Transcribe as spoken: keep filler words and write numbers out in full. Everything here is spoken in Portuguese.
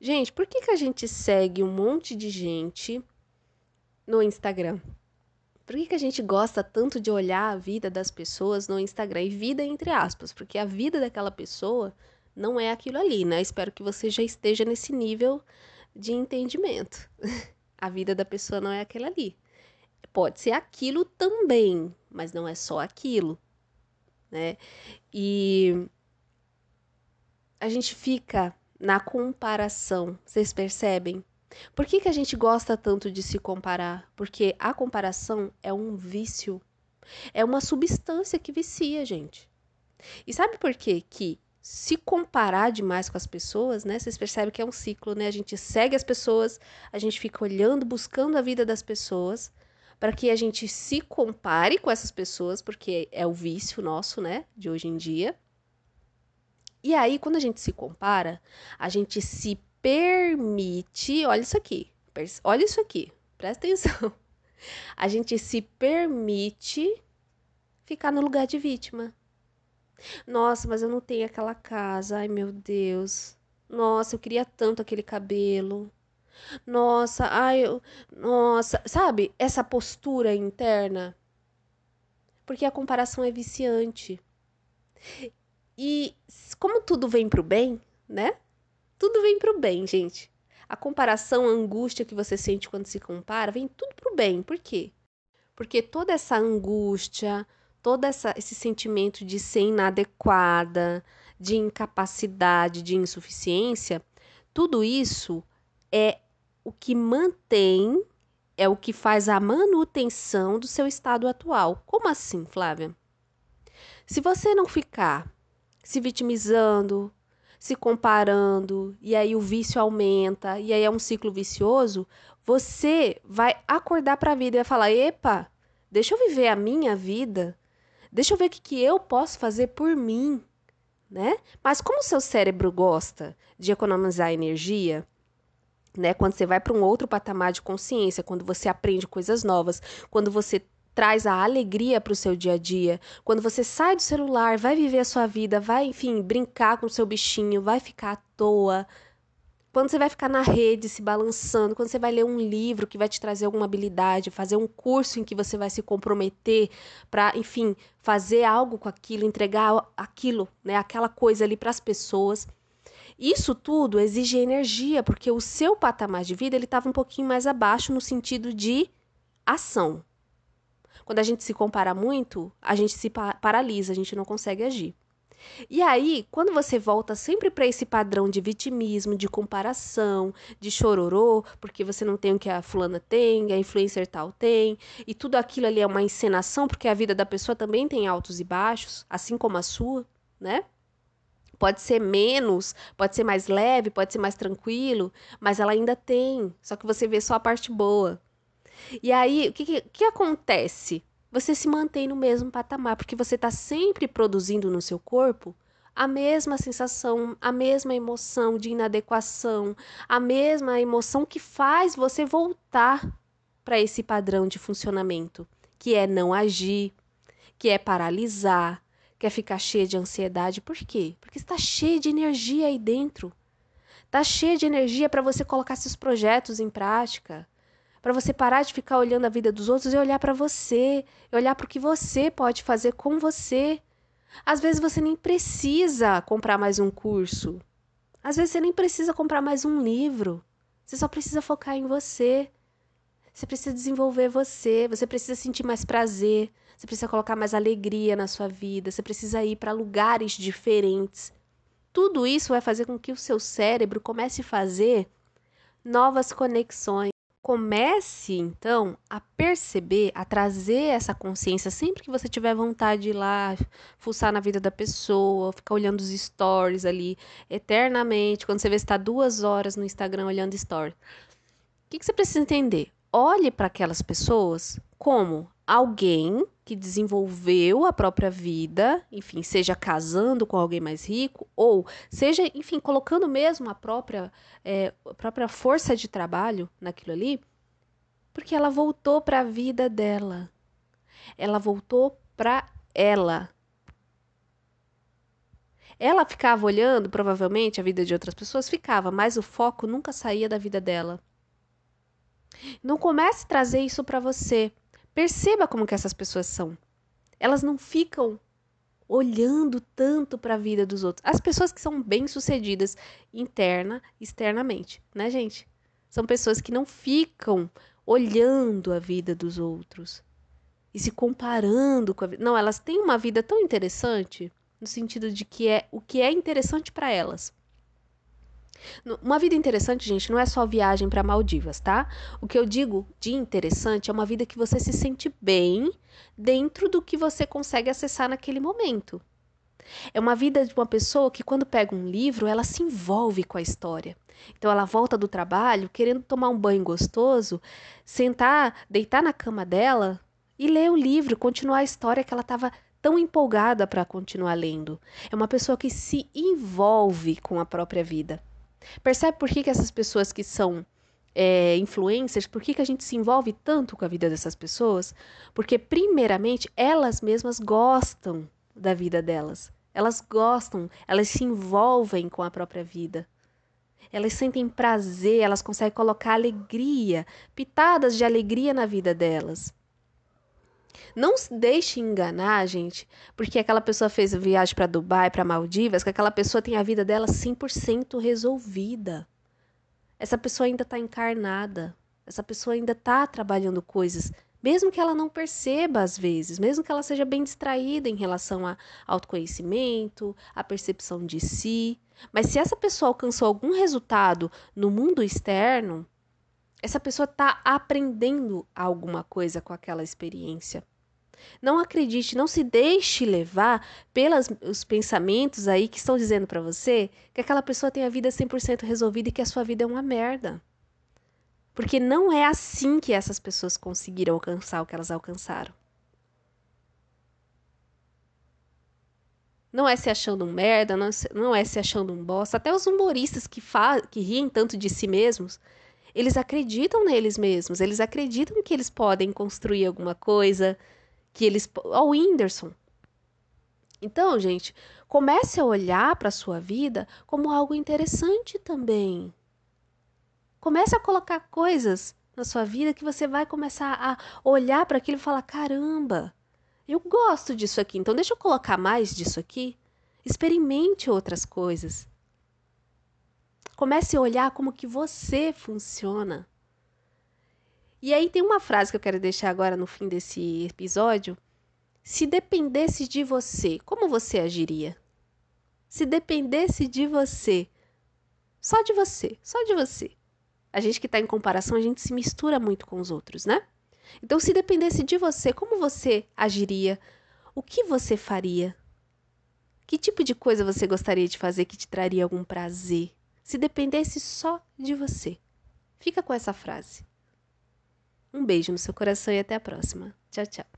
Gente, por que que a gente segue um monte de gente no Instagram? Por que que a gente gosta tanto de olhar a vida das pessoas no Instagram? E vida entre aspas, porque a vida daquela pessoa não é aquilo ali, né? Espero que você já esteja nesse nível de entendimento. A vida da pessoa não é aquela ali. Pode ser aquilo também, mas não é só aquilo, né? E a gente fica na comparação, vocês percebem? Por que que a gente gosta tanto de se comparar? Porque a comparação é um vício, é uma substância que vicia, gente. E sabe por quê? Que se comparar demais com as pessoas, né? Vocês percebem que é um ciclo, né? A gente segue as pessoas, a gente fica olhando, buscando a vida das pessoas, para que a gente se compare com essas pessoas, porque é o vício nosso, né? De hoje em dia. E aí, quando a gente se compara, a gente se permite... Olha isso aqui, olha isso aqui, presta atenção. A gente se permite ficar no lugar de vítima. Nossa, mas eu não tenho aquela casa, ai meu Deus. Nossa, eu queria tanto aquele cabelo. Nossa, ai, eu... nossa, sabe? Essa postura interna. Porque a comparação é viciante. E como tudo vem pro bem, né? Tudo vem pro bem, gente. A comparação, a angústia que você sente quando se compara, vem tudo pro bem. Por quê? Porque toda essa angústia, todo essa, esse sentimento de ser inadequada, de incapacidade, de insuficiência, tudo isso é o que mantém, é o que faz a manutenção do seu estado atual. Como assim, Flávia? Se você não ficar se vitimizando, se comparando, e aí o vício aumenta, e aí é um ciclo vicioso, você vai acordar para a vida e vai falar, epa, deixa eu viver a minha vida, deixa eu ver o que, que eu posso fazer por mim, né? Mas como o seu cérebro gosta de economizar energia, né? Quando você vai para um outro patamar de consciência, quando você aprende coisas novas, quando você traz a alegria para o seu dia a dia, quando você sai do celular, vai viver a sua vida, vai, enfim, brincar com o seu bichinho, vai ficar à toa, quando você vai ficar na rede se balançando, quando você vai ler um livro que vai te trazer alguma habilidade, fazer um curso em que você vai se comprometer para, enfim, fazer algo com aquilo, entregar aquilo, né, aquela coisa ali para as pessoas, isso tudo exige energia, porque o seu patamar de vida ele estava um pouquinho mais abaixo no sentido de ação. Quando a gente se compara muito, a gente se pa- paralisa, a gente não consegue agir. E aí, quando você volta sempre para esse padrão de vitimismo, de comparação, de chororô, porque você não tem o que a fulana tem, a influencer tal tem, e tudo aquilo ali é uma encenação, porque a vida da pessoa também tem altos e baixos, assim como a sua, né? Pode ser menos, pode ser mais leve, pode ser mais tranquilo, mas ela ainda tem, só que você vê só a parte boa. E aí, o que, que, que acontece? Você se mantém no mesmo patamar, porque você está sempre produzindo no seu corpo a mesma sensação, a mesma emoção de inadequação, a mesma emoção que faz você voltar para esse padrão de funcionamento, que é não agir, que é paralisar, que é ficar cheio de ansiedade. Por quê? Porque está cheio de energia aí dentro. Está cheio de energia para você colocar seus projetos em prática. Para você parar de ficar olhando a vida dos outros e olhar para você, e olhar para o que você pode fazer com você. Às vezes você nem precisa comprar mais um curso. Às vezes você nem precisa comprar mais um livro. Você só precisa focar em você. Você precisa desenvolver você, você precisa sentir mais prazer, você precisa colocar mais alegria na sua vida, você precisa ir para lugares diferentes. Tudo isso vai fazer com que o seu cérebro comece a fazer novas conexões. Comece, então, a perceber, a trazer essa consciência sempre que você tiver vontade de ir lá, fuçar na vida da pessoa, ficar olhando os stories ali eternamente. Quando você vê que está duas horas no Instagram olhando stories. O que, que você precisa entender? Olhe para aquelas pessoas como alguém que desenvolveu a própria vida, enfim, seja casando com alguém mais rico, ou seja, enfim, colocando mesmo a própria, é, a própria força de trabalho naquilo ali, porque ela voltou para a vida dela. Ela voltou para ela. Ela ficava olhando, provavelmente, a vida de outras pessoas, ficava, mas o foco nunca saía da vida dela. Não comece a trazer isso para você. Perceba como que essas pessoas são. Elas não ficam olhando tanto para a vida dos outros. As pessoas que são bem-sucedidas interna, externamente, né, gente? São pessoas que não ficam olhando a vida dos outros e se comparando com a vida. Não, elas têm uma vida tão interessante no sentido de que é o que é interessante para elas. Uma vida interessante, gente, não é só viagem para Maldivas, tá? O que eu digo de interessante é uma vida que você se sente bem dentro do que você consegue acessar naquele momento. É uma vida de uma pessoa que, quando pega um livro, ela se envolve com a história. Então, ela volta do trabalho querendo tomar um banho gostoso, sentar, deitar na cama dela e ler o livro, continuar a história que ela estava tão empolgada para continuar lendo. É uma pessoa que se envolve com a própria vida. Percebe por que, que essas pessoas que são é, influencers, por que, que a gente se envolve tanto com a vida dessas pessoas? Porque, primeiramente, elas mesmas gostam da vida delas. Elas gostam, elas se envolvem com a própria vida. Elas sentem prazer, elas conseguem colocar alegria, pitadas de alegria na vida delas. Não se deixe enganar, gente, porque aquela pessoa fez viagem para Dubai, para Maldivas, que aquela pessoa tem a vida dela cem por cento resolvida. Essa pessoa ainda está encarnada, essa pessoa ainda está trabalhando coisas, mesmo que ela não perceba às vezes, mesmo que ela seja bem distraída em relação a autoconhecimento, a percepção de si. Mas se essa pessoa alcançou algum resultado no mundo externo, essa pessoa está aprendendo alguma coisa com aquela experiência. Não acredite, não se deixe levar pelos pensamentos aí que estão dizendo para você que aquela pessoa tem a vida cem por cento resolvida e que a sua vida é uma merda. Porque não é assim que essas pessoas conseguiram alcançar o que elas alcançaram. Não é se achando um merda, não é se achando um bosta. Até os humoristas que, fa- que riem tanto de si mesmos, eles acreditam neles mesmos, eles acreditam que eles podem construir alguma coisa, que eles... Ó, o Whindersson. Então, gente, comece a olhar para a sua vida como algo interessante também. Comece a colocar coisas na sua vida que você vai começar a olhar para aquilo e falar, caramba, eu gosto disso aqui, então deixa eu colocar mais disso aqui. Experimente outras coisas. Comece a olhar como que você funciona. E aí tem uma frase que eu quero deixar agora no fim desse episódio. Se dependesse de você, como você agiria? Se dependesse de você. Só de você, só de você. A gente que está em comparação, a gente se mistura muito com os outros, né? Então, se dependesse de você, como você agiria? O que você faria? Que tipo de coisa você gostaria de fazer que te traria algum prazer? Se dependesse só de você. Fica com essa frase. Um beijo no seu coração e até a próxima. Tchau, tchau.